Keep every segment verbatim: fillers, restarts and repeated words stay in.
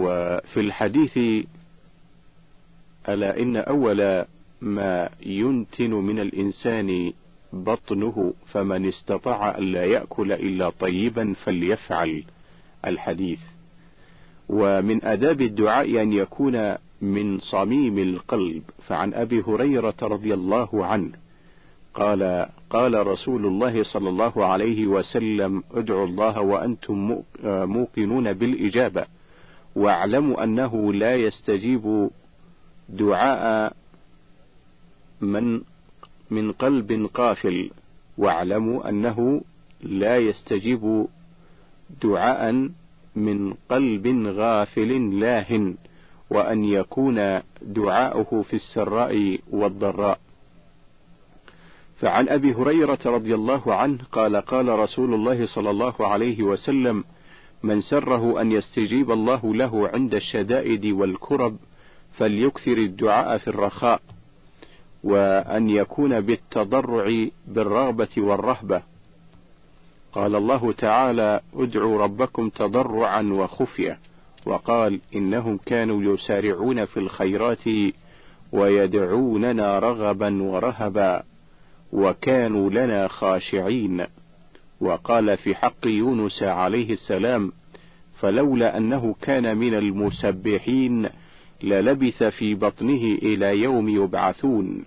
وفي الحديث: ألا إن أول ما ينتن من الإنسان بطنه، فمن استطاع أن لا يأكل إلا طيبا فليفعل، الحديث. ومن آداب الدعاء أن يكون من صميم القلب، فعن أبي هريرة رضي الله عنه قال: قال رسول الله صلى الله عليه وسلم: ادعوا الله وأنتم موقنون بالإجابة، واعلموا أنه لا يستجيب دعاء من من قلب قافل، واعلموا أنه لا يستجيب دعاء من قلب غافل لاهٍ، وأن يكون دعاؤه في السراء والضراء. فعن أبي هريرة رضي الله عنه قال: قال رسول الله صلى الله عليه وسلم: من سره أن يستجيب الله له عند الشدائد والكرب فليكثر الدعاء في الرخاء، وأن يكون بالتضرع بالرغبة والرهبة. قال الله تعالى: ادعوا ربكم تضرعا وخفية، وقال: إنهم كانوا يسارعون في الخيرات ويدعوننا رغبا ورهبا وكانوا لنا خاشعين. وقال في حق يونس عليه السلام: فلولا أنه كان من المسبحين للبث في بطنه إلى يوم يبعثون.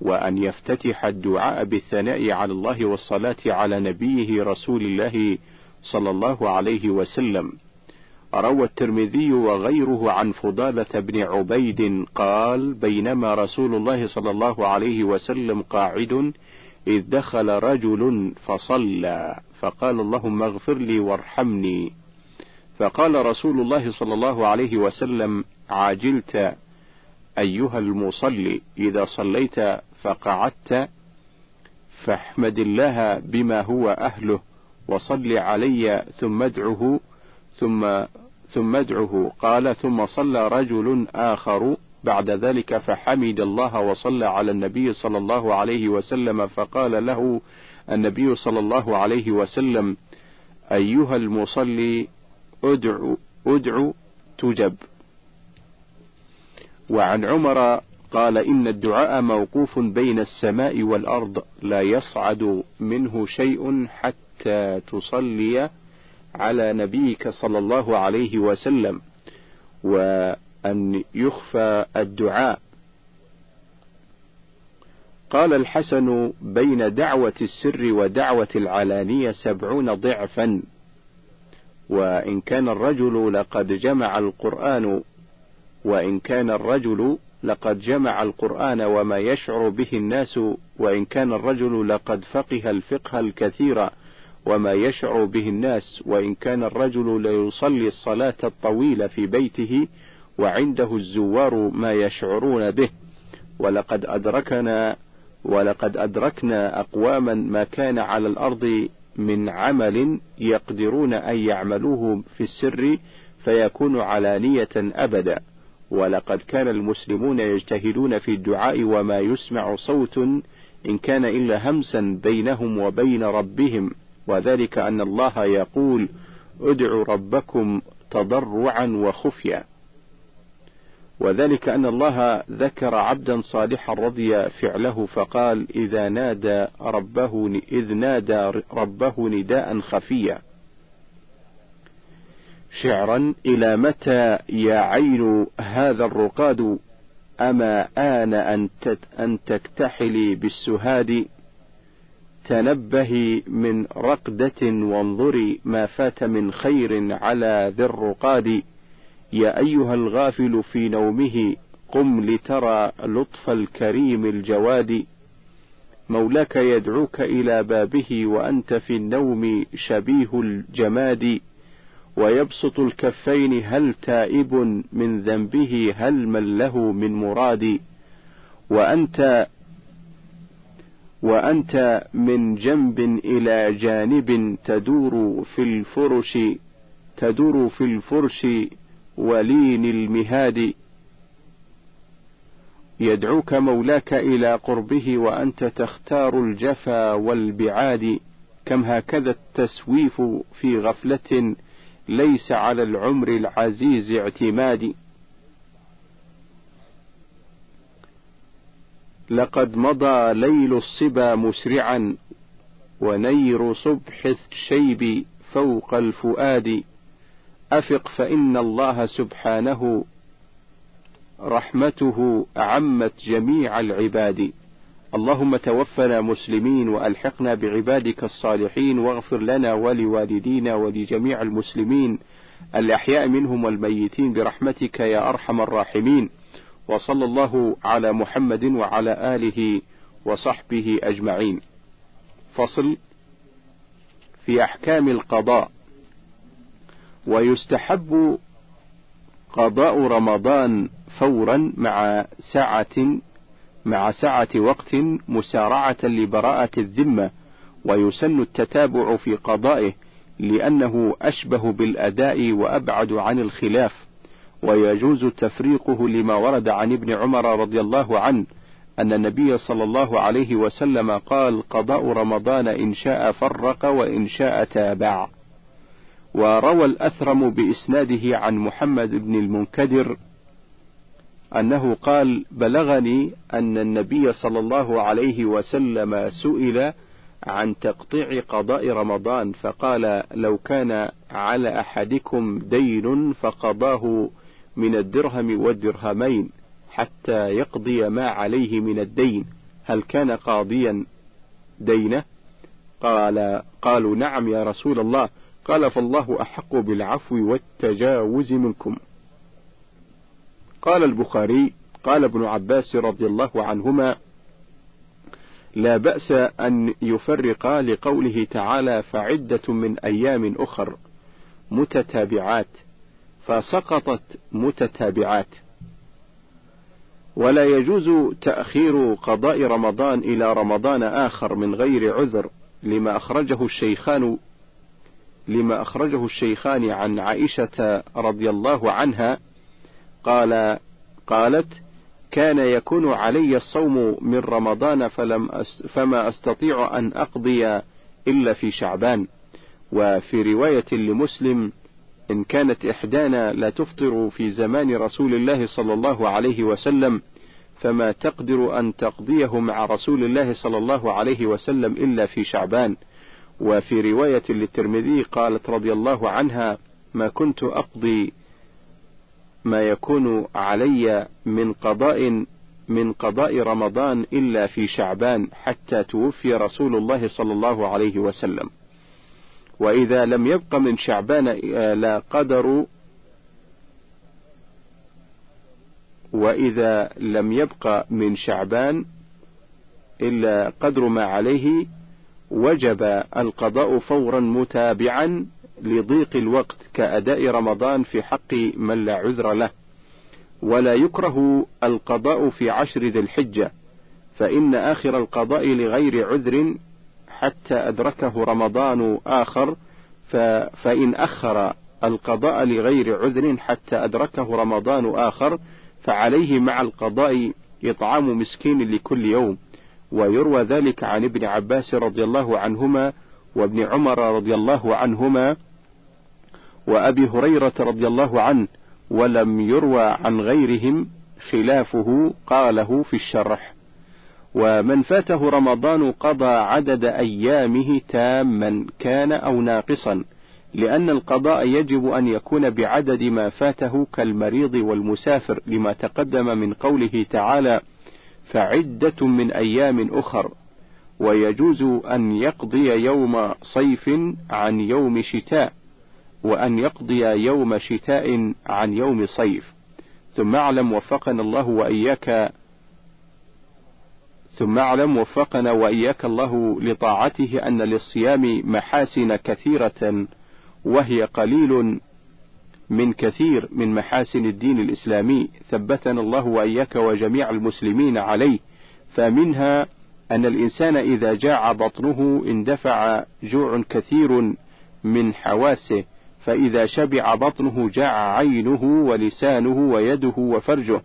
وأن يفتتح الدعاء بالثناء على الله والصلاة على نبيه رسول الله صلى الله عليه وسلم. روى الترمذي وغيره عن فضالة بن عبيد قال: بينما رسول الله صلى الله عليه وسلم قاعد إذ دخل رجل فصلى، فقال: اللهم اغفر لي وارحمني. فقال رسول الله صلى الله عليه وسلم: عاجلت أيها المصلي، إذا صليت فقعدت فاحمد الله بما هو أهله، وصل علي ثم ادعه ثم ثم ادعه. قال: ثم صلى رجل آخر بعد ذلك فحمد الله وصلى على النبي صلى الله عليه وسلم، فقال له النبي صلى الله عليه وسلم: أيها المصلي ادعو ادعو تجب. وعن عمر قال: إن الدعاء موقوف بين السماء والأرض، لا يصعد منه شيء حتى تصلي على نبيك صلى الله عليه وسلم. وأن يخفى الدعاء. قال الحسن: بين دعوة السر ودعوة العلانية سبعون ضعفا، وإن كان الرجل لقد جمع القرآن وإن كان الرجل لقد جمع القرآن وما يشعر به الناس، وإن كان الرجل لقد فقه الفقه الكثير وما يشعر به الناس، وإن كان الرجل ليصلي الصلاة الطويلة في بيته وعنده الزوار ما يشعرون به. ولقد أدركنا ولقد أدركنا أقواما ما كان على الأرض من عمل يقدرون أن يعملوه في السر فيكون علانية أبدا. ولقد كان المسلمون يجتهدون في الدعاء وما يسمع صوت إن كان إلا همسا بينهم وبين ربهم، وذلك أن الله يقول: ادعوا ربكم تضرعا وخفية. وذلك أن الله ذكر عبدا صالحا رضي فعله فقال: إذا نادى ربه إذ نادى ربه نداء خفيا، شعرا: إلى متى يا عين هذا الرقاد، أما آن أن تكتحلي بالسهاد، تنبهي من رقدة وانظري ما فات من خير على ذي الرقاد، يا أيها الغافل في نومه قم لترى لطف الكريم الجواد، مولاك يدعوك إلى بابه وأنت في النوم شبيه الجماد، ويبسط الكفين هل تائب من ذنبه، هل من له من مراد، وأنت وأنت من جنب إلى جانب تدور في الفرش تدور في الفرش ولين المهاد، يدعوك مولاك إلى قربه وأنت تختار الجفا والبعاد، كم هكذا التسويف في غفلة ليس على العمر العزيز اعتمادي. لقد مضى ليل الصبا مسرعا ونير صبح الشيب فوق الفؤاد. أفق فإن الله سبحانه رحمته عمت جميع العباد. اللهم توفنا مسلمين وألحقنا بعبادك الصالحين، واغفر لنا ولوالدينا ولجميع المسلمين الأحياء منهم والميتين برحمتك يا أرحم الراحمين. وصلى الله على محمد وعلى آله وصحبه أجمعين. فصل في أحكام القضاء. ويستحب قضاء رمضان فورا مع ساعة مع ساعة وقت مسارعة لبراءة الذمة، ويسن التتابع في قضائه لأنه أشبه بالأداء وأبعد عن الخلاف. ويجوز تفريقه لما ورد عن ابن عمر رضي الله عنه أن النبي صلى الله عليه وسلم قال: قضاء رمضان إن شاء فرق وإن شاء تابع. وروى الأثرم بإسناده عن محمد بن المنكدر أنه قال: بلغني أن النبي صلى الله عليه وسلم سئل عن تقطيع قضاء رمضان فقال: لو كان على أحدكم دين فقضاه من الدرهم والدرهمين حتى يقضي ما عليه من الدين، هل كان قاضيا دينه؟ قال قالوا نعم يا رسول الله. قال: فالله أحق بالعفو والتجاوز منكم. قال البخاري: قال ابن عباس رضي الله عنهما: لا بأس أن يفرقا لقوله تعالى: فعدة من أيام أخر متتابعات، فسقطت متتابعات. ولا يجوز تأخير قضاء رمضان إلى رمضان آخر من غير عذر، لما أخرجه الشيخان لما أخرجه الشيخان عن عائشة رضي الله عنها قال قالت: كان يكون علي الصوم من رمضان فلم أس فما أستطيع أن أقضي إلا في شعبان. وفي رواية لمسلم: إن كانت إحدانا لا تفطر في زمان رسول الله صلى الله عليه وسلم فما تقدر أن تقضيه مع رسول الله صلى الله عليه وسلم إلا في شعبان. وفي رواية للترمذي قالت رضي الله عنها: ما كنت أقضي ما يكون علي من قضاء من قضاء رمضان إلا في شعبان حتى توفي رسول الله صلى الله عليه وسلم. وإذا لم يبق من شعبان لا قدر وإذا لم يبق من شعبان إلا قدر ما عليه وجب القضاء فورا متابعا لضيق الوقت كأداء رمضان في حق من لا عذر له. ولا يكره القضاء في عشر ذي الحجة، فإن آخر القضاء لغير عذر حتى أدركه رمضان آخر فإن أخر القضاء لغير عذر حتى أدركه رمضان آخر فعليه مع القضاء إطعام مسكين لكل يوم. ويروى ذلك عن ابن عباس رضي الله عنهما وابن عمر رضي الله عنهما وأبي هريرة رضي الله عنه، ولم يروى عن غيرهم خلافه قاله في الشرح. ومن فاته رمضان قضى عدد أيامه تاما كان أو ناقصا، لأن القضاء يجب أن يكون بعدد ما فاته كالمريض والمسافر، لما تقدم من قوله تعالى: فعدة من أيام أخر. ويجوز أن يقضي يوم صيف عن يوم شتاء، وأن يقضي يوم شتاء عن يوم صيف. ثم أعلم وفقنا الله وإياك ثم أعلم وفقنا وإياك الله لطاعته أن للصيام محاسن كثيرة، وهي قليل من كثير من محاسن الدين الإسلامي، ثبتنا الله وإياك وجميع المسلمين عليه. فمنها أن الإنسان إذا جاع بطنه اندفع جوع كثير من حواسه، فإذا شبع بطنه جاع عينه ولسانه ويده وفرجه،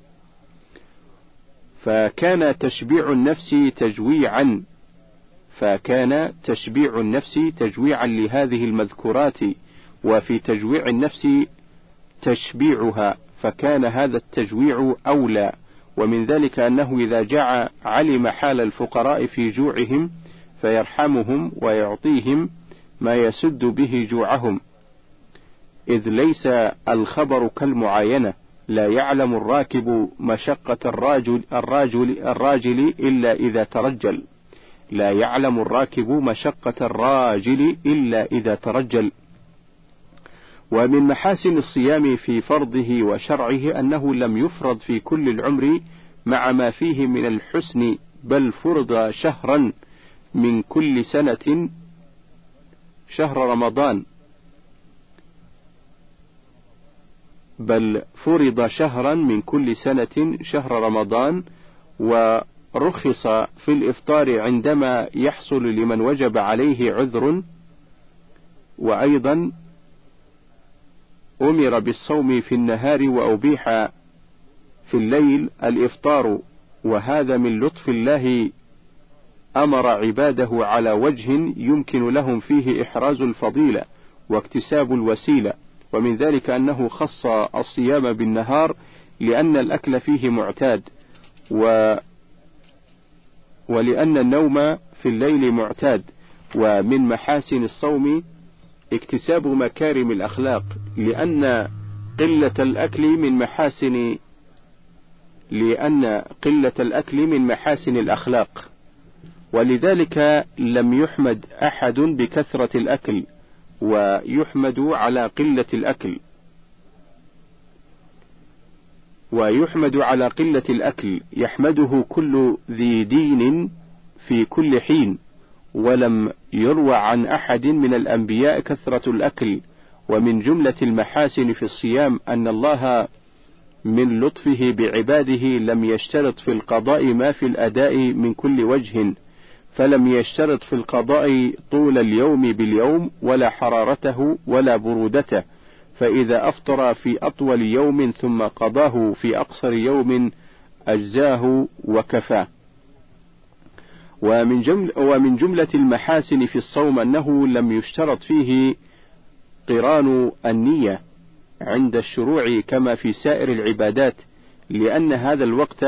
فكان تشبيع النفس تجويعا فكان تشبيع النفس تجويعا لهذه المذكورات، وفي تجويع النفس تشبيعها، فكان هذا التجويع أولى، ومن ذلك أنه إذا جاع علم حال الفقراء في جوعهم فيرحمهم ويعطيهم ما يسد به جوعهم، إذ ليس الخبر كالمعاينة، لا يعلم الراكب مشقة الراجل, الراجل, الراجل إلا إذا ترجل، لا يعلم الراكب مشقة الراجل إلا إذا ترجل. ومن محاسن الصيام في فرضه وشرعه أنه لم يفرض في كل العمر مع ما فيه من الحسن، بل فرض شهرا من كل سنة شهر رمضان، بل فرض شهرا من كل سنة شهر رمضان. ورخص في الإفطار عندما يحصل لمن وجب عليه عذر، وأيضا أمر بالصوم في النهار وأبيح في الليل الإفطار، وهذا من لطف الله، أمر عباده على وجه يمكن لهم فيه إحراز الفضيلة واكتساب الوسيلة. ومن ذلك أنه خص الصيام بالنهار لأن الأكل فيه معتاد، و... ولأن النوم في الليل معتاد. ومن محاسن الصوم اكتساب مكارم الأخلاق، لأن قلة الأكل من محاسن لأن قلة الأكل من محاسن الأخلاق، ولذلك لم يحمد أحد بكثرة الأكل ويحمد على قلة الأكل ويحمد على قلة الأكل يحمده كل ذي دين في كل حين. ولم يروى عن أحد من الأنبياء كثرة الأكل. ومن جملة المحاسن في الصيام أن الله من لطفه بعباده لم يشترط في القضاء ما في الأداء من كل وجه، فلم يشترط في القضاء طول اليوم باليوم ولا حرارته ولا برودته، فإذا أفطر في أطول يوم ثم قضاه في أقصر يوم أجزاه وكفاه. ومن جملة المحاسن في الصوم أنه لم يشترط فيه قران النية عند الشروع كما في سائر العبادات، لأن هذا الوقت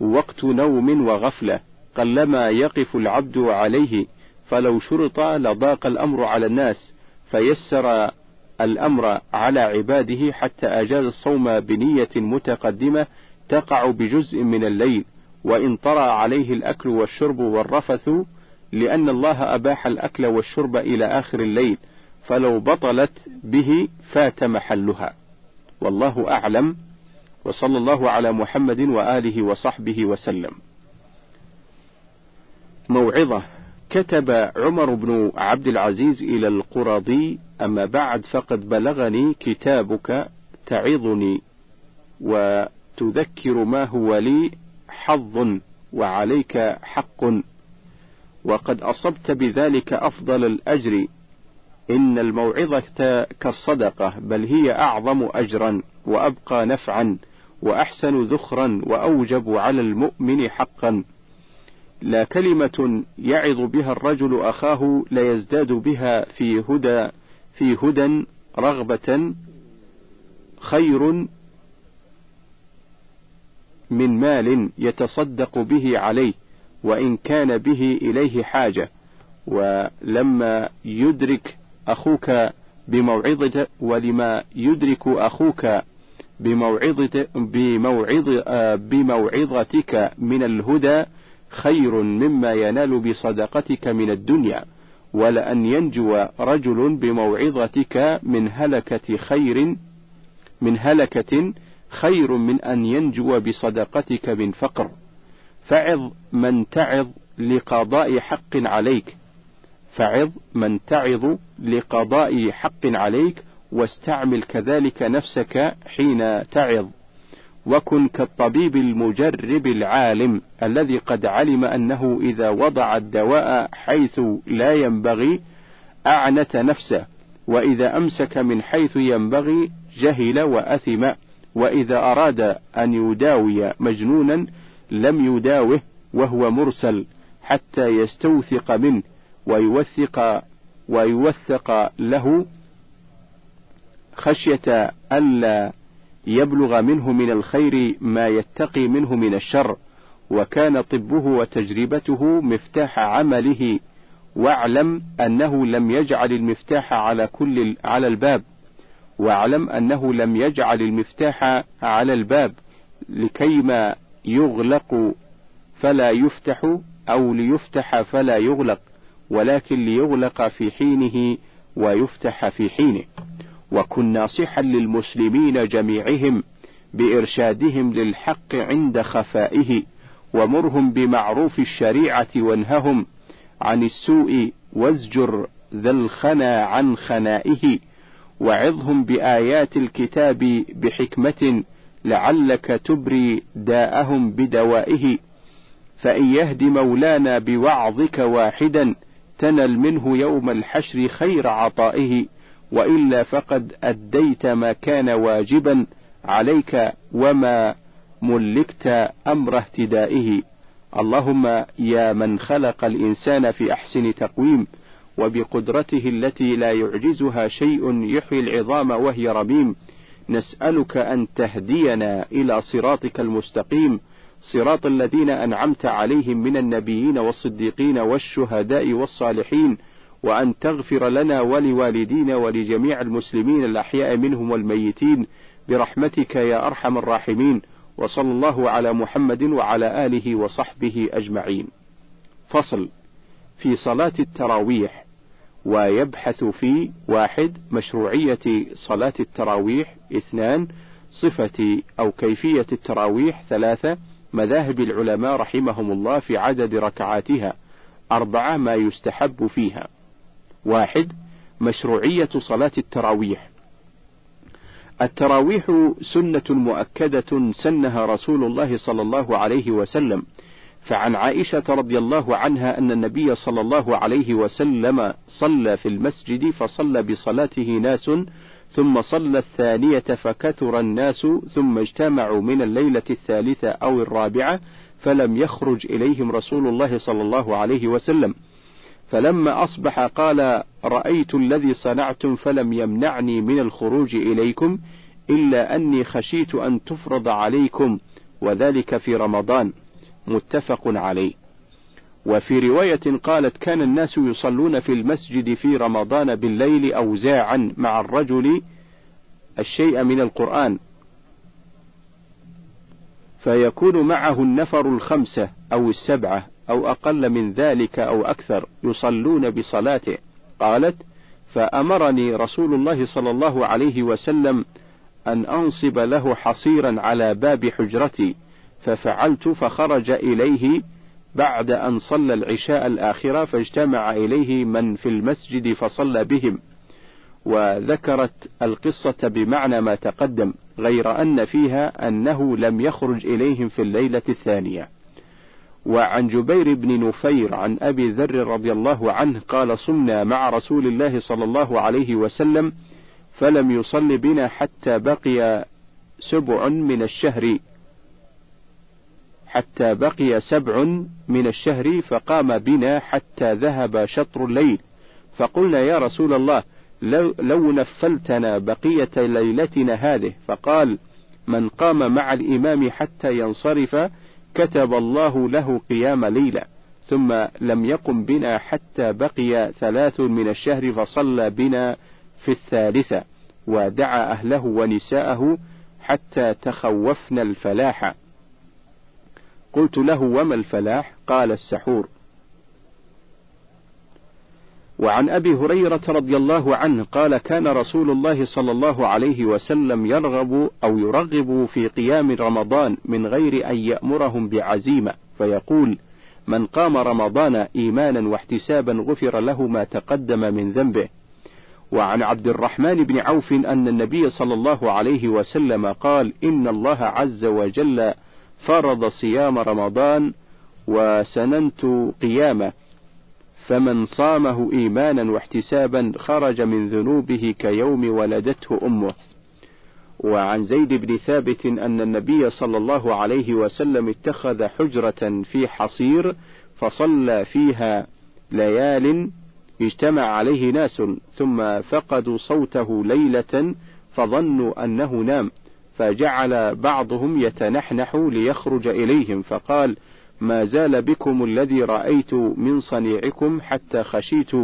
وقت نوم وغفلة قلما يقف العبد عليه، فلو شرط لضاق الأمر على الناس، فيسر الأمر على عباده حتى أجاز الصوم بنية متقدمة تقع بجزء من الليل، وإن طرأ عليه الأكل والشرب والرفث، لأن الله أباح الأكل والشرب إلى آخر الليل، فلو بطلت به فات محلها، والله أعلم، وصلى الله على محمد وآله وصحبه وسلم. موعظة. كتب عمر بن عبد العزيز إلى القرظي: أما بعد، فقد بلغني كتابك تعظني وتذكر ما هو لي حظ وعليك حق، وقد أصبت بذلك أفضل الأجر. إن الموعظة كالصدقة، بل هي أعظم أجرا وأبقى نفعا وأحسن ذخرا وأوجب على المؤمن حقا. لا كلمة يعظ بها الرجل أخاه لا يزداد بها في هدى في هدى رغبة خير من مال يتصدق به عليه وإن كان به إليه حاجة. ولما يدرك أخوك بموعظة ولما يدرك أخوك بموعظة بموعظة بموعظتك من الهدى خير مما ينال بصدقتك من الدنيا، ولأن ينجو رجل بموعظتك من هلكة خير من هلكة خير من أن ينجو بصدقتك من فقر. فعظ من تعظ لقضاء حق عليك فعظ من تعظ لقضاء حق عليك، واستعمل كذلك نفسك حين تعظ، وكن كالطبيب المجرب العالم الذي قد علم أنه إذا وضع الدواء حيث لا ينبغي أعنت نفسه، وإذا أمسك من حيث ينبغي جهل وأثم، وإذا أراد أن يداوي مجنونا لم يداوه وهو مرسل حتى يستوثق منه ويوثق, ويوثق له خشية ألا يبلغ منه من الخير ما يتقي منه من الشر، وكان طبه وتجربته مفتاح عمله، واعلم أنه لم يجعل المفتاح على كل على الباب، واعلم أنه لم يجعل المفتاح على الباب لكيما يغلق فلا يفتح، أو ليفتح فلا يغلق، ولكن ليغلق في حينه ويفتح في حينه. وكن ناصحا للمسلمين جميعهم بإرشادهم للحق عند خفائه، ومرهم بمعروف الشريعة، وانههم عن السوء، وازجر ذا الخنا عن خنائه، وعظهم بآيات الكتاب بحكمة، لعلك تبري داءهم بدوائه. فإن يهد مولانا بوعظك واحدا تنل منه يوم الحشر خير عطائه، وإلا فقد أديت ما كان واجبا عليك وما ملكت أمر اهتدائه. اللهم يا من خلق الإنسان في أحسن تقويم، وبقدرته التي لا يعجزها شيء يحيي العظام وهي رميم، نسألك أن تهدينا إلى صراطك المستقيم، صراط الذين أنعمت عليهم من النبيين والصديقين والشهداء والصالحين، وأن تغفر لنا ولوالدينا ولجميع المسلمين الأحياء منهم والميتين برحمتك يا أرحم الراحمين. وصلى الله على محمد وعلى آله وصحبه أجمعين. فصل في صلاة التراويح، ويبحث في: واحد، مشروعية صلاة التراويح. اثنان، صفة أو كيفية التراويح. ثلاثة، مذاهب العلماء رحمهم الله في عدد ركعاتها. أربعة، ما يستحب فيها. واحد، مشروعية صلاة التراويح. التراويح سنة مؤكدة سنها رسول الله صلى الله عليه وسلم، فعن عائشة رضي الله عنها أن النبي صلى الله عليه وسلم صلى في المسجد فصلى بصلاته ناس، ثم صلى الثانية فكثر الناس، ثم اجتمعوا من الليلة الثالثة أو الرابعة فلم يخرج إليهم رسول الله صلى الله عليه وسلم، فلما أصبح قال: رأيت الذي صنعتم فلم يمنعني من الخروج إليكم إلا أني خشيت أن تفرض عليكم، وذلك في رمضان. متفق عليه. وفي رواية قالت: كان الناس يصلون في المسجد في رمضان بالليل أوزاعا مع الرجل الشيء من القرآن، فيكون معه النفر الخمسة أو السبعة أو أقل من ذلك أو أكثر يصلون بصلاته. قالت: فأمرني رسول الله صلى الله عليه وسلم أن أنصب له حصيرا على باب حجرتي، ففعلت، فخرج إليه بعد أن صلى العشاء الآخرة، فاجتمع إليه من في المسجد فصلى بهم. وذكرت القصة بمعنى ما تقدم، غير أن فيها أنه لم يخرج إليهم في الليلة الثانية. وعن جبير بن نفير عن أبي ذر رضي الله عنه قال: صمنا مع رسول الله صلى الله عليه وسلم فلم يصل بنا حتى بقي سبع من الشهر حتى بقي سبع من الشهر فقام بنا حتى ذهب شطر الليل، فقلنا: يا رسول الله، لو, لو نفلتنا بقية ليلتنا هذه. فقال: من قام مع الإمام حتى ينصرف كتب الله له قيام ليلة. ثم لم يقم بنا حتى بقي ثلاث من الشهر فصلى بنا في الثالثة، ودعا أهله ونساءه حتى تخوفنا الفلاح. قلت له: وما الفلاح؟ قال: السحور. وعن أبي هريرة رضي الله عنه قال: كان رسول الله صلى الله عليه وسلم يرغب أو يرغب في قيام رمضان من غير أن يأمرهم بعزيمة، فيقول: من قام رمضان إيمانا واحتسابا غفر له ما تقدم من ذنبه. وعن عبد الرحمن بن عوف أن النبي صلى الله عليه وسلم قال: إن الله عز وجل فرض صيام رمضان وسننت قيامه، فمن صامه إيمانا واحتسابا خرج من ذنوبه كيوم ولدته أمه. وعن زيد بن ثابت أن النبي صلى الله عليه وسلم اتخذ حجرة في حصير فصلى فيها ليال اجتمع عليه ناس، ثم فقدوا صوته ليلة فظنوا أنه نام، فجعل بعضهم يتنحنح ليخرج إليهم، فقال: ما زال بكم الذي رأيت من صنيعكم حتى خشيت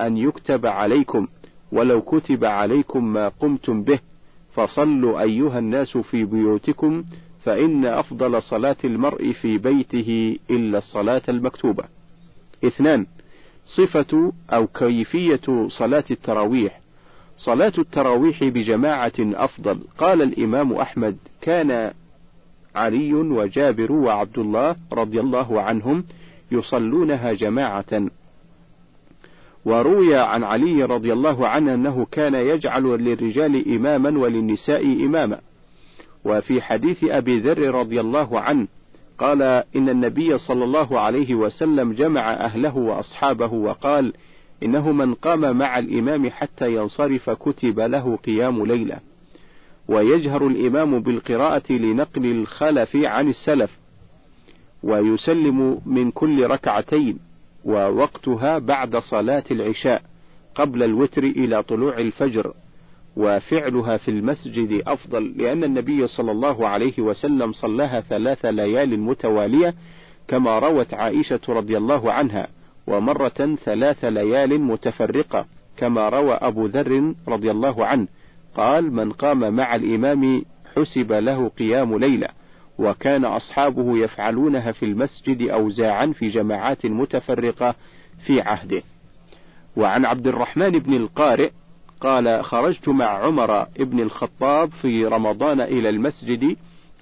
أن يكتب عليكم، ولو كتب عليكم ما قمتم به، فصلوا أيها الناس في بيوتكم، فإن أفضل صلاة المرء في بيته إلا الصلاة المكتوبة. اثنان، صفة أو كيفية صلاة التراويح. صلاة التراويح بجماعة أفضل. قال الإمام أحمد: كان علي وجابر وعبد الله رضي الله عنهم يصلونها جماعة. وروي عن علي رضي الله عنه أنه كان يجعل للرجال إماما وللنساء إماما. وفي حديث أبي ذر رضي الله عنه قال: إن النبي صلى الله عليه وسلم جمع أهله وأصحابه وقال: إنه من قام مع الإمام حتى ينصرف كتب له قيام ليلة. ويجهر الإمام بالقراءة لنقل الخلف عن السلف، ويسلم من كل ركعتين، ووقتها بعد صلاة العشاء قبل الوتر إلى طلوع الفجر، وفعلها في المسجد أفضل، لأن النبي صلى الله عليه وسلم صلاها ثلاث ليال متوالية كما روت عائشة رضي الله عنها، ومرة ثلاث ليال متفرقة كما روى أبو ذر رضي الله عنه قال: من قام مع الإمام حسب له قيام ليلة. وكان أصحابه يفعلونها في المسجد أوزاعا في جماعات متفرقة في عهده. وعن عبد الرحمن بن القارئ قال: خرجت مع عمر بن الخطاب في رمضان إلى المسجد،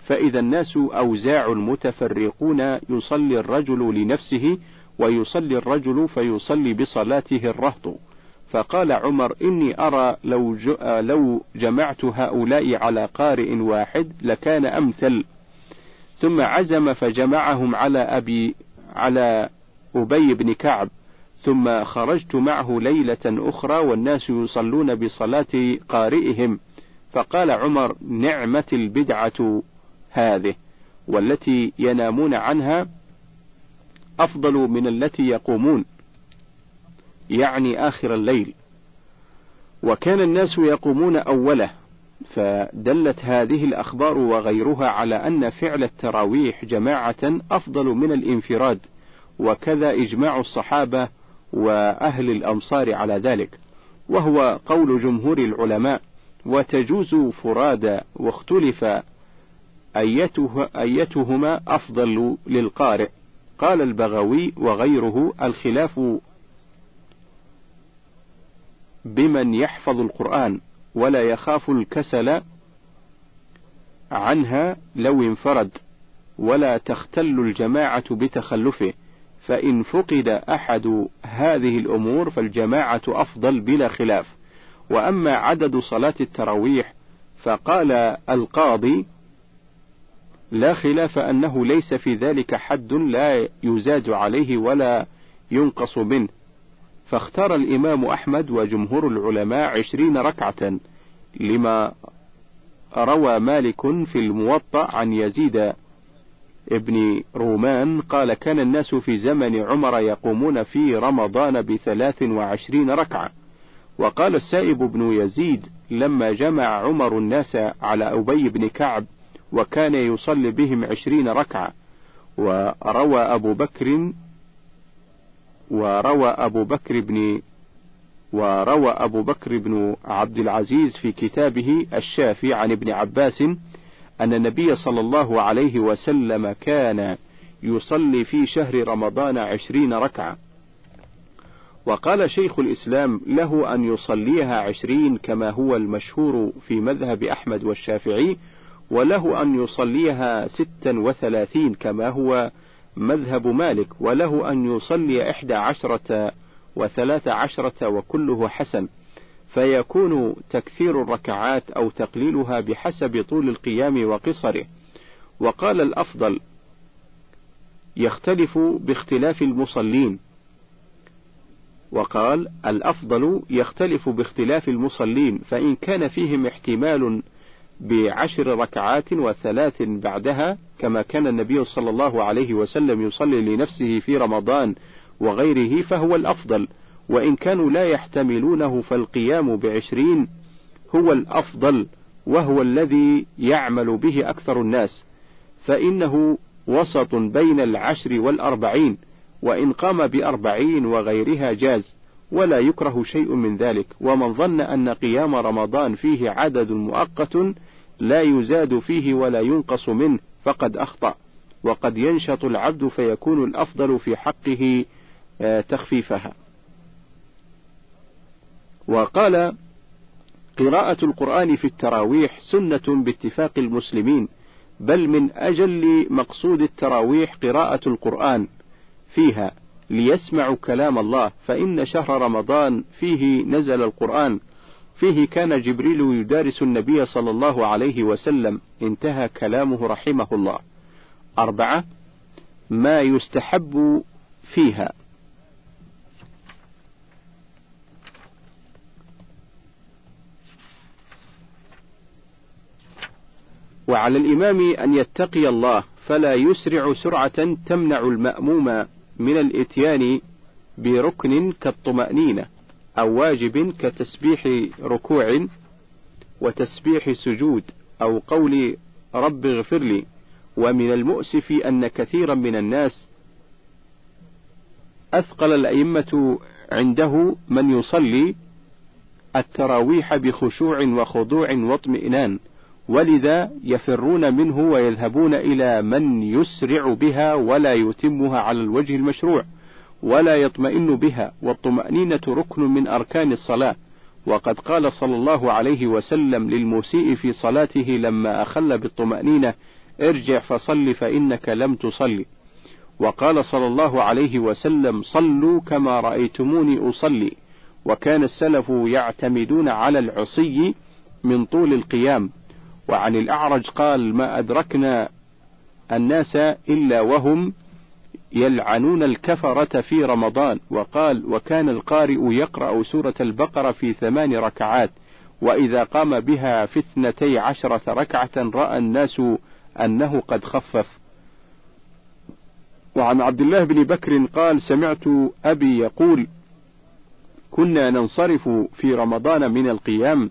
فإذا الناس أوزاع متفرقون، يصلي الرجل لنفسه ويصلي الرجل فيصلي بصلاته الرهط، فقال عمر: إني أرى لو لو جمعت هؤلاء على قارئ واحد لكان أمثل. ثم عزم فجمعهم على أبي على أبي بن كعب. ثم خرجت معه ليلة أخرى والناس يصلون بصلاة قارئهم، فقال عمر: نعمة البدعة هذه، والتي ينامون عنها أفضل من التي يقومون، يعني آخر الليل، وكان الناس يقومون أوله. فدلت هذه الأخبار وغيرها على أن فعل التراويح جماعة أفضل من الانفراد، وكذا إجماع الصحابة وأهل الأمصار على ذلك، وهو قول جمهور العلماء. وتجوز فرادى، واختلف أيته أيتهما أفضل للقارئ. قال البغوي وغيره: الخلاف بمن يحفظ القرآن ولا يخاف الكسل عنها لو انفرد، ولا تختل الجماعة بتخلفه، فإن فقد أحد هذه الأمور فالجماعة أفضل بلا خلاف. وأما عدد صلاة التراويح فقال القاضي: لا خلاف أنه ليس في ذلك حد لا يزاد عليه ولا ينقص منه، فاختار الإمام أحمد وجمهور العلماء عشرين ركعة، لما روى مالك في الموطأ عن يزيد ابن رومان قال: كان الناس في زمن عمر يقومون في رمضان بثلاث وعشرين ركعة. وقال السائب بن يزيد: لما جمع عمر الناس على أبي بن كعب وكان يصلي بهم عشرين ركعة. وروى أبو بكر وروى أبو بكر بن وروى أبو بكر بن عبد العزيز في كتابه الشافي عن ابن عباس أن النبي صلى الله عليه وسلم كان يصلي في شهر رمضان عشرين ركعة، وقال شيخ الإسلام: له أن يصليها عشرين كما هو المشهور في مذهب أحمد والشافعي، وله أن يصليها ستا وثلاثين كما هو مذهب مالك، وله أن يصلي إحدى عشرة وثلاث عشرة وكله حسن، فيكون تكثير الركعات أو تقليلها بحسب طول القيام وقصره. وقال الأفضل يختلف باختلاف المصلين وقال الأفضل يختلف باختلاف المصلين، فإن كان فيهم احتمال بعشر ركعات وثلاث بعدها كما كان النبي صلى الله عليه وسلم يصلي لنفسه في رمضان وغيره فهو الأفضل، وإن كانوا لا يحتملونه فالقيام بعشرين هو الأفضل وهو الذي يعمل به أكثر الناس، فإنه وسط بين العشر والأربعين، وإن قام بأربعين وغيرها جاز ولا يكره شيء من ذلك. ومن ظن أن قيام رمضان فيه عدد مؤقت لا يزاد فيه ولا ينقص منه فقد أخطأ، وقد ينشط العبد فيكون الأفضل في حقه تخفيفها. وقال: قراءة القرآن في التراويح سنة باتفاق المسلمين، بل من أجل مقصود التراويح قراءة القرآن فيها ليسمعوا كلام الله، فإن شهر رمضان فيه نزل القرآن، فيه كان جبريل يدارس النبي صلى الله عليه وسلم. انتهى كلامه رحمه الله. أربعة: ما يستحب فيها. وعلى الإمام أن يتقي الله فلا يسرع سرعة تمنع المأموم من الإتيان بركن كالطمأنينة أو واجب كتسبيح ركوع وتسبيح سجود أو قول رب اغفر لي. ومن المؤسف أن كثيرا من الناس أثقل الأئمة عنده من يصلي التراويح بخشوع وخضوع واطمئنان، ولذا يفرون منه ويذهبون إلى من يسرع بها ولا يتمها على الوجه المشروع ولا يطمئن بها. والطمأنينة ركن من أركان الصلاة، وقد قال صلى الله عليه وسلم للمسيء في صلاته لما أخل بالطمأنينة: ارجع فصل فإنك لم تصلي. وقال صلى الله عليه وسلم: صلوا كما رأيتموني أصلي. وكان السلف يعتمدون على العصي من طول القيام. وعن الأعرج قال: ما أدركنا الناس إلا وهم يلعنون الكفرة في رمضان. وقال: وكان القارئ يقرأ سورة البقرة في ثمان ركعات، وإذا قام بها في اثنتي عشرة ركعة رأى الناس أنه قد خفف. وعن عبد الله بن بكر قال: سمعت أبي يقول: كنا ننصرف في رمضان من القيام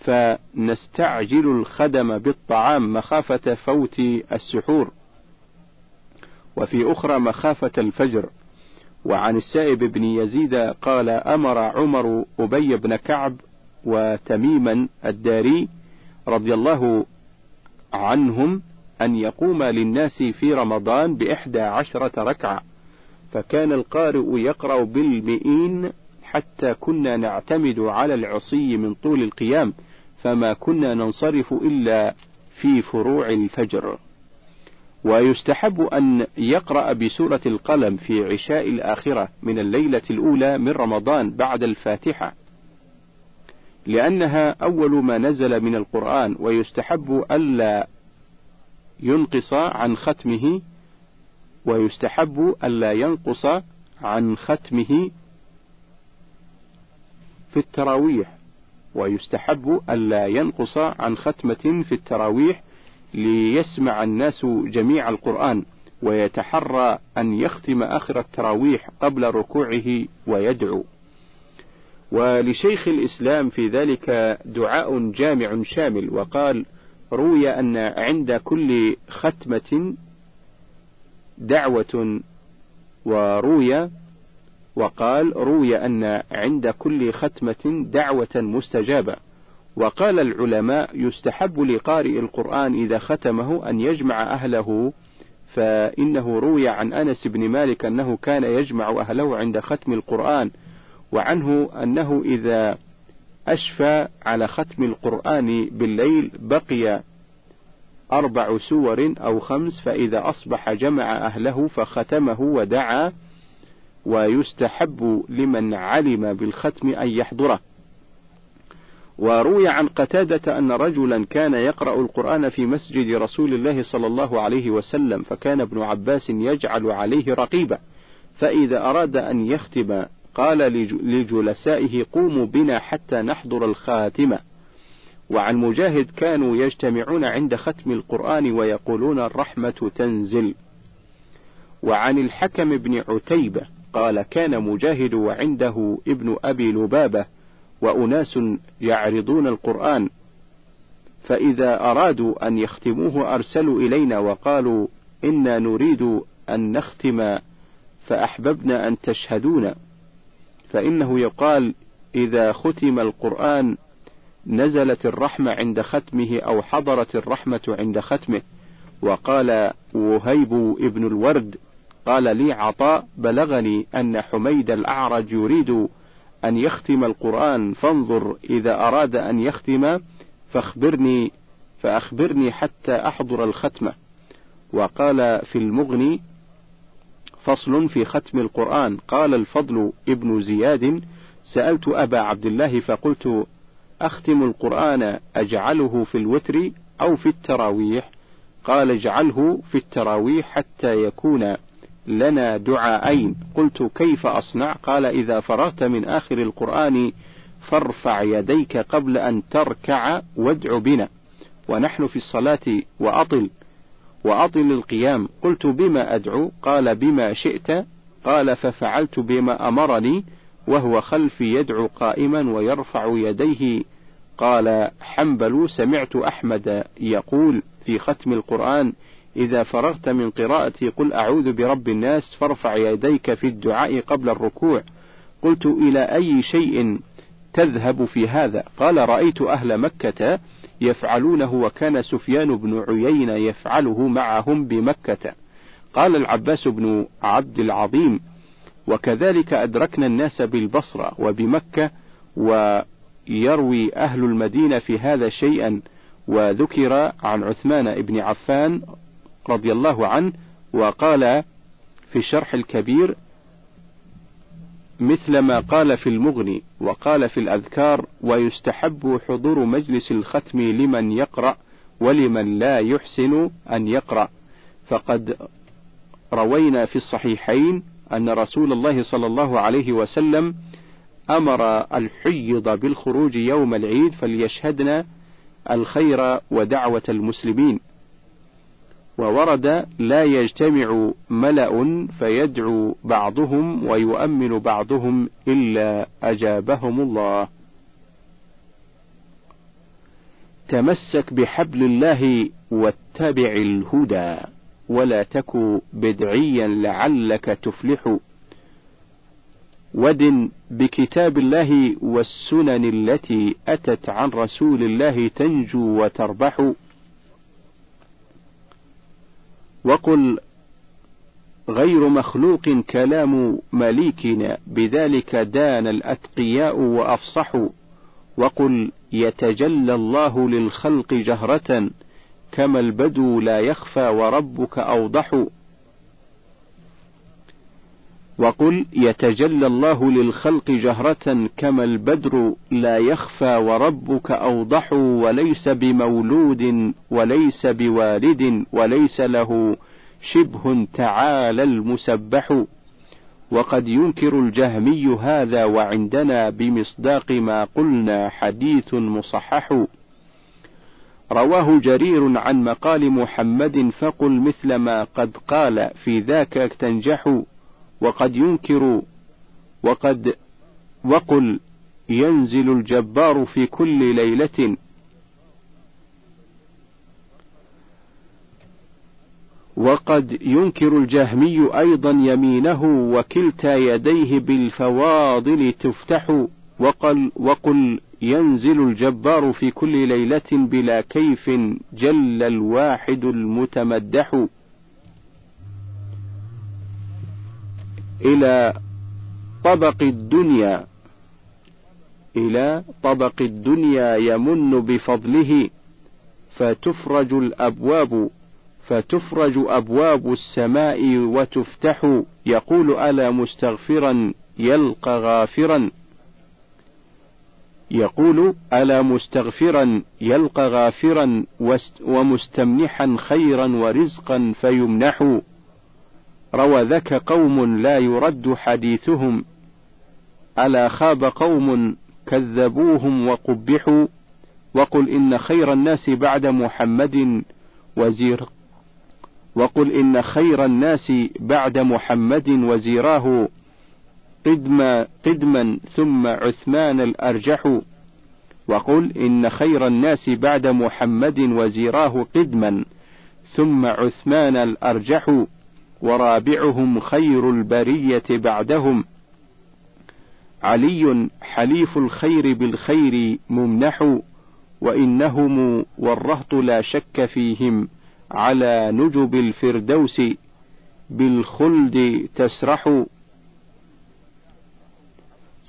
فنستعجل الخدم بالطعام مخافة فوت السحور، وفي أخرى مخافة الفجر. وعن السائب بن يزيد قال: أمر عمر أبي بن كعب وتميما الداري رضي الله عنهم أن يقوم للناس في رمضان بإحدى عشرة ركعة، فكان القارئ يقرأ بالمئين، حتى كنا نعتمد على العصي من طول القيام، فما كنا ننصرف إلا في فروع الفجر. ويستحب أن يقرأ بسورة القلم في عشاء الآخرة من الليلة الأولى من رمضان بعد الفاتحة، لأنها أول ما نزل من القرآن. ويستحب ألا ينقص عن ختمه ويستحب ألا ينقص عن ختمه في التراويح ويستحب ألا ينقص عن ختمة في التراويح ليسمع الناس جميع القرآن، ويتحرى أن يختم آخر التراويح قبل ركوعه ويدعو. ولشيخ الإسلام في ذلك دعاء جامع شامل. وقال: روي أن عند كل ختمة دعوة، وروي وقال روي أن عند كل ختمة دعوة مستجابة. وقال العلماء: يستحب لقارئ القرآن إذا ختمه أن يجمع أهله، فإنه روي عن أنس بن مالك أنه كان يجمع أهله عند ختم القرآن، وعنه أنه إذا أشفى على ختم القرآن بالليل بقي أربع سور أو خمس، فإذا أصبح جمع أهله فختمه ودعا. ويستحب لمن علم بالختم أن يحضره. وروي عن قتادة أن رجلا كان يقرأ القرآن في مسجد رسول الله صلى الله عليه وسلم، فكان ابن عباس يجعل عليه رقيبة، فإذا أراد أن يختم قال لجلسائه: قوموا بنا حتى نحضر الخاتمة. وعن مجاهد: كانوا يجتمعون عند ختم القرآن ويقولون: الرحمة تنزل. وعن الحكم بن عتيبة قال: كان مجاهد وعنده ابن أبي لبابة، وأناس يعرضون القرآن، فإذا أرادوا أن يختموه أرسلوا إلينا وقالوا إنا نريد أن نختم فأحببنا أن تشهدون، فإنه يقال إذا ختم القرآن نزلت الرحمة عند ختمه أو حضرت الرحمة عند ختمه. وقال وهيب ابن الورد قال لي عطاء بلغني أن حميد الأعرج يريد أن يختم القرآن، فانظر إذا أراد أن يختم فأخبرني فأخبرني حتى أحضر الختمة. وقال في المغني فصل في ختم القرآن، قال الفضل ابن زياد سألت أبا عبد الله فقلت أختم القرآن أجعله في الوتر أو في التراويح؟ قال اجعله في التراويح حتى يكون لنا دعاءين. قلت كيف أصنع؟ قال إذا فرغت من آخر القرآن فارفع يديك قبل أن تركع وادع بنا ونحن في الصلاة وأطل وأطل القيام. قلت بما أدعو؟ قال بما شئت. قال ففعلت بما أمرني وهو خلفي يدعو قائما ويرفع يديه. قال حنبل سمعت أحمد يقول في ختم القرآن إذا فرغت من قراءة قل أعوذ برب الناس فارفع يديك في الدعاء قبل الركوع. قلت إلى أي شيء تذهب في هذا؟ قال رأيت أهل مكة يفعلونه وكان سفيان بن عيينة يفعله معهم بمكة. قال العباس بن عبد العظيم وكذلك أدركنا الناس بالبصرة وبمكة، ويروي أهل المدينة في هذا شيئا. وذكر عن عثمان بن عفان رضي الله عنه وقال في شرح الكبير مثل ما قال في المغني، وقال في الأذكار ويستحب حضور مجلس الختم لمن يقرأ ولمن لا يحسن أن يقرأ، فقد روينا في الصحيحين أن رسول الله صلى الله عليه وسلم أمر الحيض بالخروج يوم العيد فليشهدن الخير ودعوة المسلمين. وورد لا يجتمع ملأ فيدعو بعضهم ويؤمن بعضهم إلا أجابهم الله. تمسك بحبل الله واتبع الهدى ولا تك بدعيا لعلك تفلح، ودن بكتاب الله والسنن التي أتت عن رسول الله تنجو وتربح، وقل غير مخلوق كلام مليكنا بذلك دان الأتقياء وأفصحوا، وقل يتجلى الله للخلق جهرة كما البدو لا يخفى وربك أوضح، وقل يتجلى الله للخلق جهرة كما البدر لا يخفى وربك أوضح، وليس بمولود وليس بوالد وليس له شبه تعالى المسبح. وقد ينكر الجهمي هذا وعندنا بمصداق ما قلنا حديث مصحح. رواه جرير عن مقال محمد فقل مثل ما قد قال في ذاك تنجح، وقد ينكر وقد وقل ينزل الجبار في كل ليلة، وقد ينكر الجهمي أيضا يمينه وكلتا يديه بالفواضل تفتح، وقل, وقل ينزل الجبار في كل ليلة بلا كيف جل الواحد المتمدح. إلى طبق الدنيا إلى طبق الدنيا يمن بفضله فتفرج الأبواب فتفرج أبواب السماء وتفتح، يقول ألا مستغفرا يلقى غافرا يقول ألا مستغفرا يلقى غافرا ومستمنحا خيرا ورزقا فيمنح. روى ذاك قوم لا يرد حديثهم ألا خاب قوم كذبوهم وقبحوا، وقل إن خير الناس بعد محمد وزير وقل إن خير الناس بعد محمد وزيراه قدما قدما ثم عثمان الأرجح، وقل إن خير الناس بعد محمد وزيراه قدما ثم عثمان الأرجح، ورابعهم خير البرية بعدهم علي حليف الخير بالخير ممنح، وإنهم والرهط لا شك فيهم على نجب الفردوس بالخلد تسرح.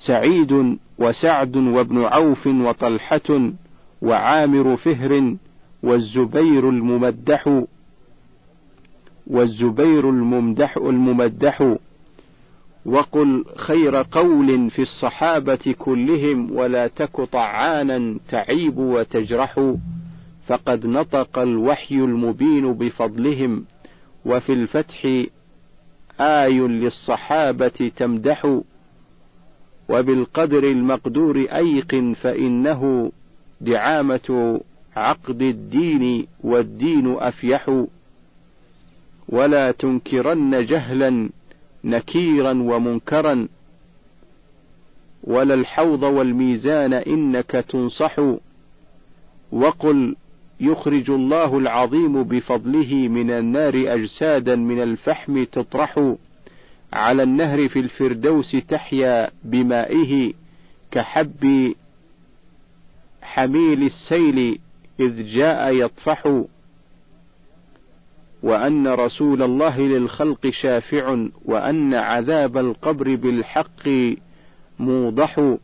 سعيد وسعد وابن عوف وطلحة وعامر فهر والزبير الممدح والزبير الممدح الممدح وقل خير قول في الصحابة كلهم ولا تك طعانا تعيب وتجرح، فقد نطق الوحي المبين بفضلهم، وفي الفتح آي للصحابة تمدح، وبالقدر المقدور أيقن فإنه دعامة عقد الدين والدين أفيح، ولا تنكرن جهلا نكيرا ومنكرا ولا الحوض والميزان إنك تنصح، وقل يخرج الله العظيم بفضله من النار أجسادا من الفحم تطرح، على النهر في الفردوس تحيا بمائه كحب حميل السيل إذ جاء يطفح، وأن رسول الله للخلق شافع، وأن عذاب القبر بالحق موضح،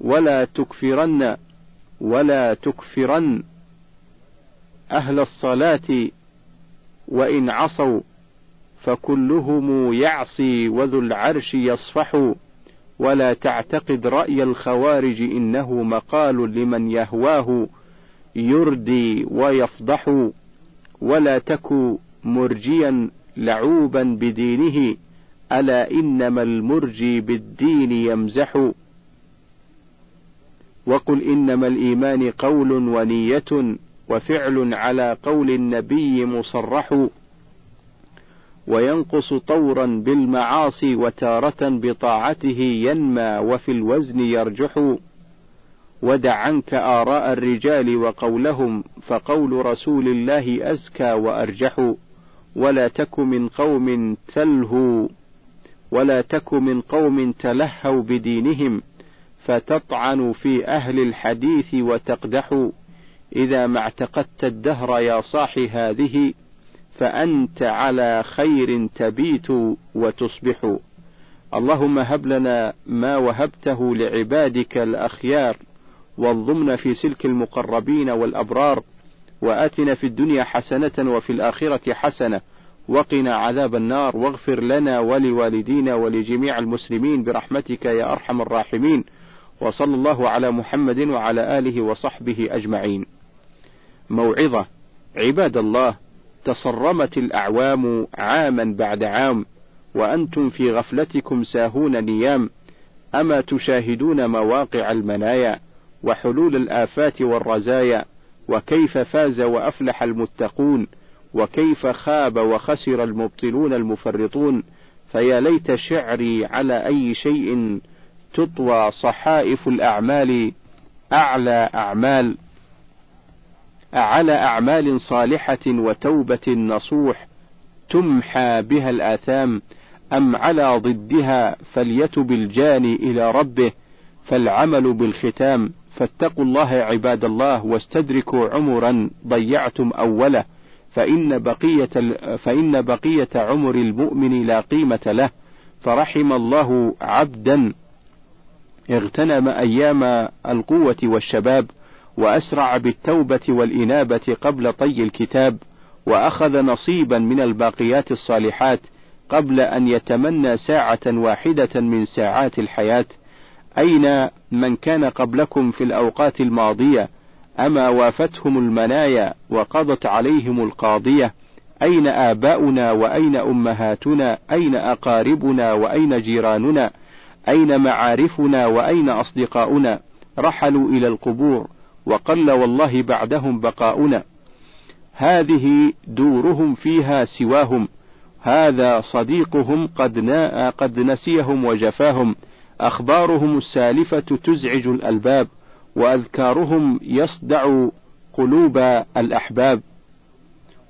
ولا تكفرن ولا تكفرن أهل الصلاة وإن عصوا، فكلهم يعصي وذو العرش يصفح، ولا تعتقد رأي الخوارج إنه مقال لمن يهواه يردي ويفضح، ولا تك مرجيا لعوبا بدينه ألا إنما المرجي بالدين يمزح، وقل إنما الإيمان قول ونية وفعل على قول النبي مصرح، وينقص طورا بالمعاصي وتارة بطاعته ينمى وفي الوزن يرجح، ودع عنك آراء الرجال وقولهم فقول رسول الله أزكى وأرجح، ولا تك من قوم تلهوا ولا تك من قوم تلهوا بدينهم فتطعن في أهل الحديث وتقدحوا، إذا ما اعتقدت الدهر يا صاح هذه فأنت على خير تبيت وتصبح. اللهم هب لنا ما وهبته لعبادك الأخيار، وانضمنا في سلك المقربين والأبرار، وآتنا في الدنيا حسنة وفي الآخرة حسنة وقنا عذاب النار، واغفر لنا ولوالدينا ولجميع المسلمين برحمتك يا أرحم الراحمين، وصلى الله على محمد وعلى آله وصحبه أجمعين. موعظة عباد الله، تصرمت الأعوام عاما بعد عام وأنتم في غفلتكم ساهون نيام، أما تشاهدون مواقع المنايا وحلول الآفات والرزايا، وكيف فاز وأفلح المتقون وكيف خاب وخسر المبطلون المفرطون، فيا ليت شعري على أي شيء تطوى صحائف الأعمال أعلى أعمال على أعمال صالحة وتوبة نصوح تمحى بها الآثام، أم على ضدها فليتب الجاني إلى ربه فالعمل بالختام. فاتقوا الله عباد الله، واستدركوا عمرا ضيعتم أوله، فإن بقية, فإن بقية عمر المؤمن لا قيمة له، فرحم الله عبدا اغتنم أيام القوة والشباب، وأسرع بالتوبة والإنابة قبل طي الكتاب، وأخذ نصيبا من الباقيات الصالحات قبل أن يتمنى ساعة واحدة من ساعات الحياة. أين من كان قبلكم في الأوقات الماضية؟ أما وافتهم المنايا وقضت عليهم القاضية؟ أين آباؤنا وأين أمهاتنا؟ أين أقاربنا وأين جيراننا؟ أين معارفنا وأين أصدقاؤنا؟ رحلوا إلى القبور، وقل والله بعدهم بقاؤنا. هذه دورهم فيها سواهم، هذا صديقهم قد, قد نسيهم وجفاهم، أخبارهم السالفة تزعج الألباب، وأذكارهم يصدع قلوب الأحباب،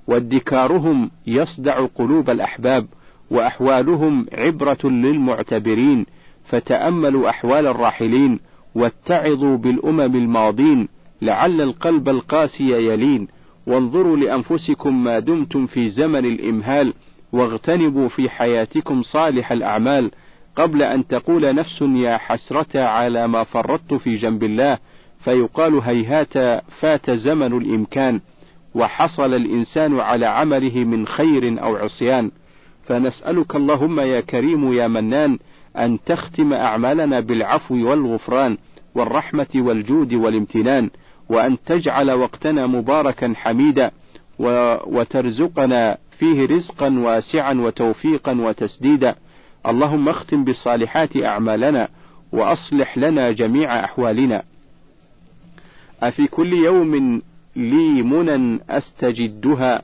وادكارهم يصدع قلوب الأحباب، وأحوالهم عبرة للمعتبرين، فتأملوا أحوال الراحلين، واتعظوا بالأمم الماضين، لعل القلب القاسي يلين، وانظروا لأنفسكم ما دمتم في زمن الإمهال، واغتنبوا في حياتكم صالح الأعمال، قبل أن تقول نفس يا حسرة على ما فرطت في جنب الله، فيقال هيهات فات زمن الإمكان، وحصل الإنسان على عمله من خير أو عصيان. فنسألك اللهم يا كريم يا منان أن تختم أعمالنا بالعفو والغفران والرحمة والجود والامتنان، وأن تجعل وقتنا مباركا حميدا، وترزقنا فيه رزقا واسعا وتوفيقا وتسديدا. اللهم اختم بالصالحات أعمالنا، وأصلح لنا جميع أحوالنا. أفي كل يوم لي منى أستجدها،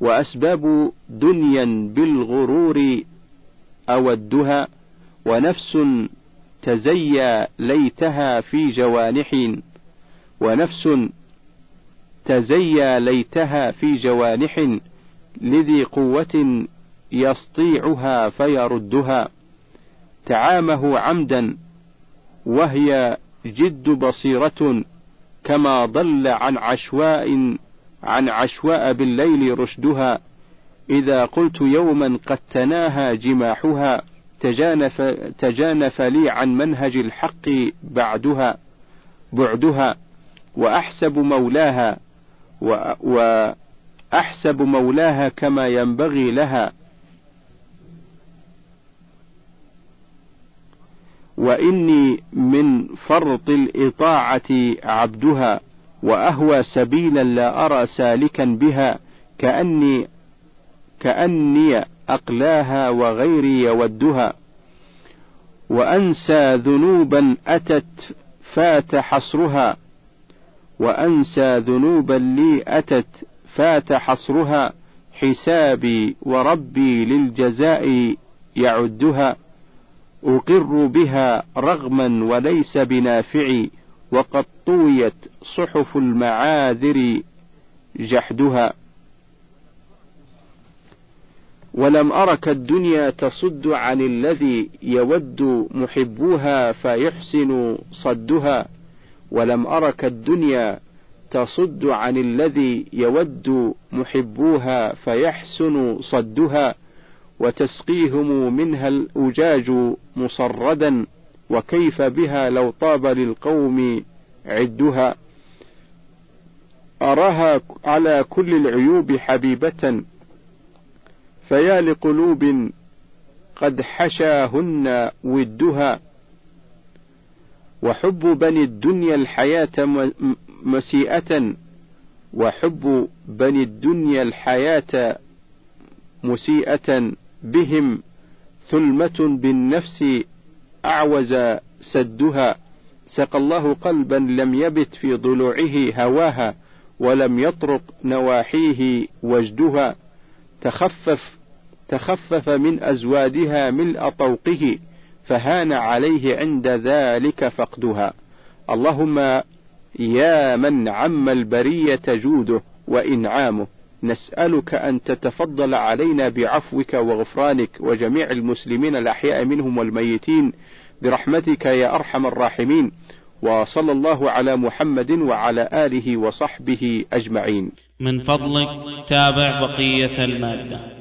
وأسباب دنيا بالغرور أودها، ونفس تزيا ليتها في جوانح ونفس تزيا ليتها في جوانح لذي قوة يسطيعها فيردها، تعامه عمدا وهي جد بصيرة، كما ضل عن عشواء عن عشواء بالليل رشدها، إذا قلت يوما قد تناهى جماحها، تجانف, تجانف لي عن منهج الحق بعدها بعدها وأحسب مولاها وأحسب مولاها كما ينبغي لها، وإني من فرط الإطاعة عبدها، وأهوى سبيلا لا أرى سالكا بها، كأني كأني أقلاها وغيري يودها، وأنسى ذنوبا أتت فات حصرها، وأنسى ذنوبا لي أتت فات حصرها، حسابي وربي للجزاء يعدها، أقر بها رغما وليس بنافعي، وقد طويت صحف المعاذر جحدها، ولم أرك الدنيا تصد عن الذي يود محبوها فيحسن صدها، ولم أرك الدنيا تصد عن الذي يود محبوها فيحسن صدها، وتسقيهم منها الأجاج مصردا، وكيف بها لو طاب للقوم عدها، أراها على كل العيوب حبيبة، فيا لقلوب قد حشاهن ودها، وحب بني الدنيا الحياة مسيئة، وحب بني الدنيا الحياة مسيئة، بهم ثلمة بالنفس أعوز سدها، سقى الله قلبا لم يبت في ضلوعه هواها، ولم يطرق نواحيه وجدها، تخفف تخفف من أزوادها ملء طوقه، فهان عليه عند ذلك فقدها. اللهم يا من عم البرية جوده وإنعامه، نسألك أن تتفضل علينا بعفوك وغفرانك، وجميع المسلمين الأحياء منهم والميتين برحمتك يا أرحم الراحمين، وصلى الله على محمد وعلى آله وصحبه أجمعين. من فضلك تابع بقية المادة.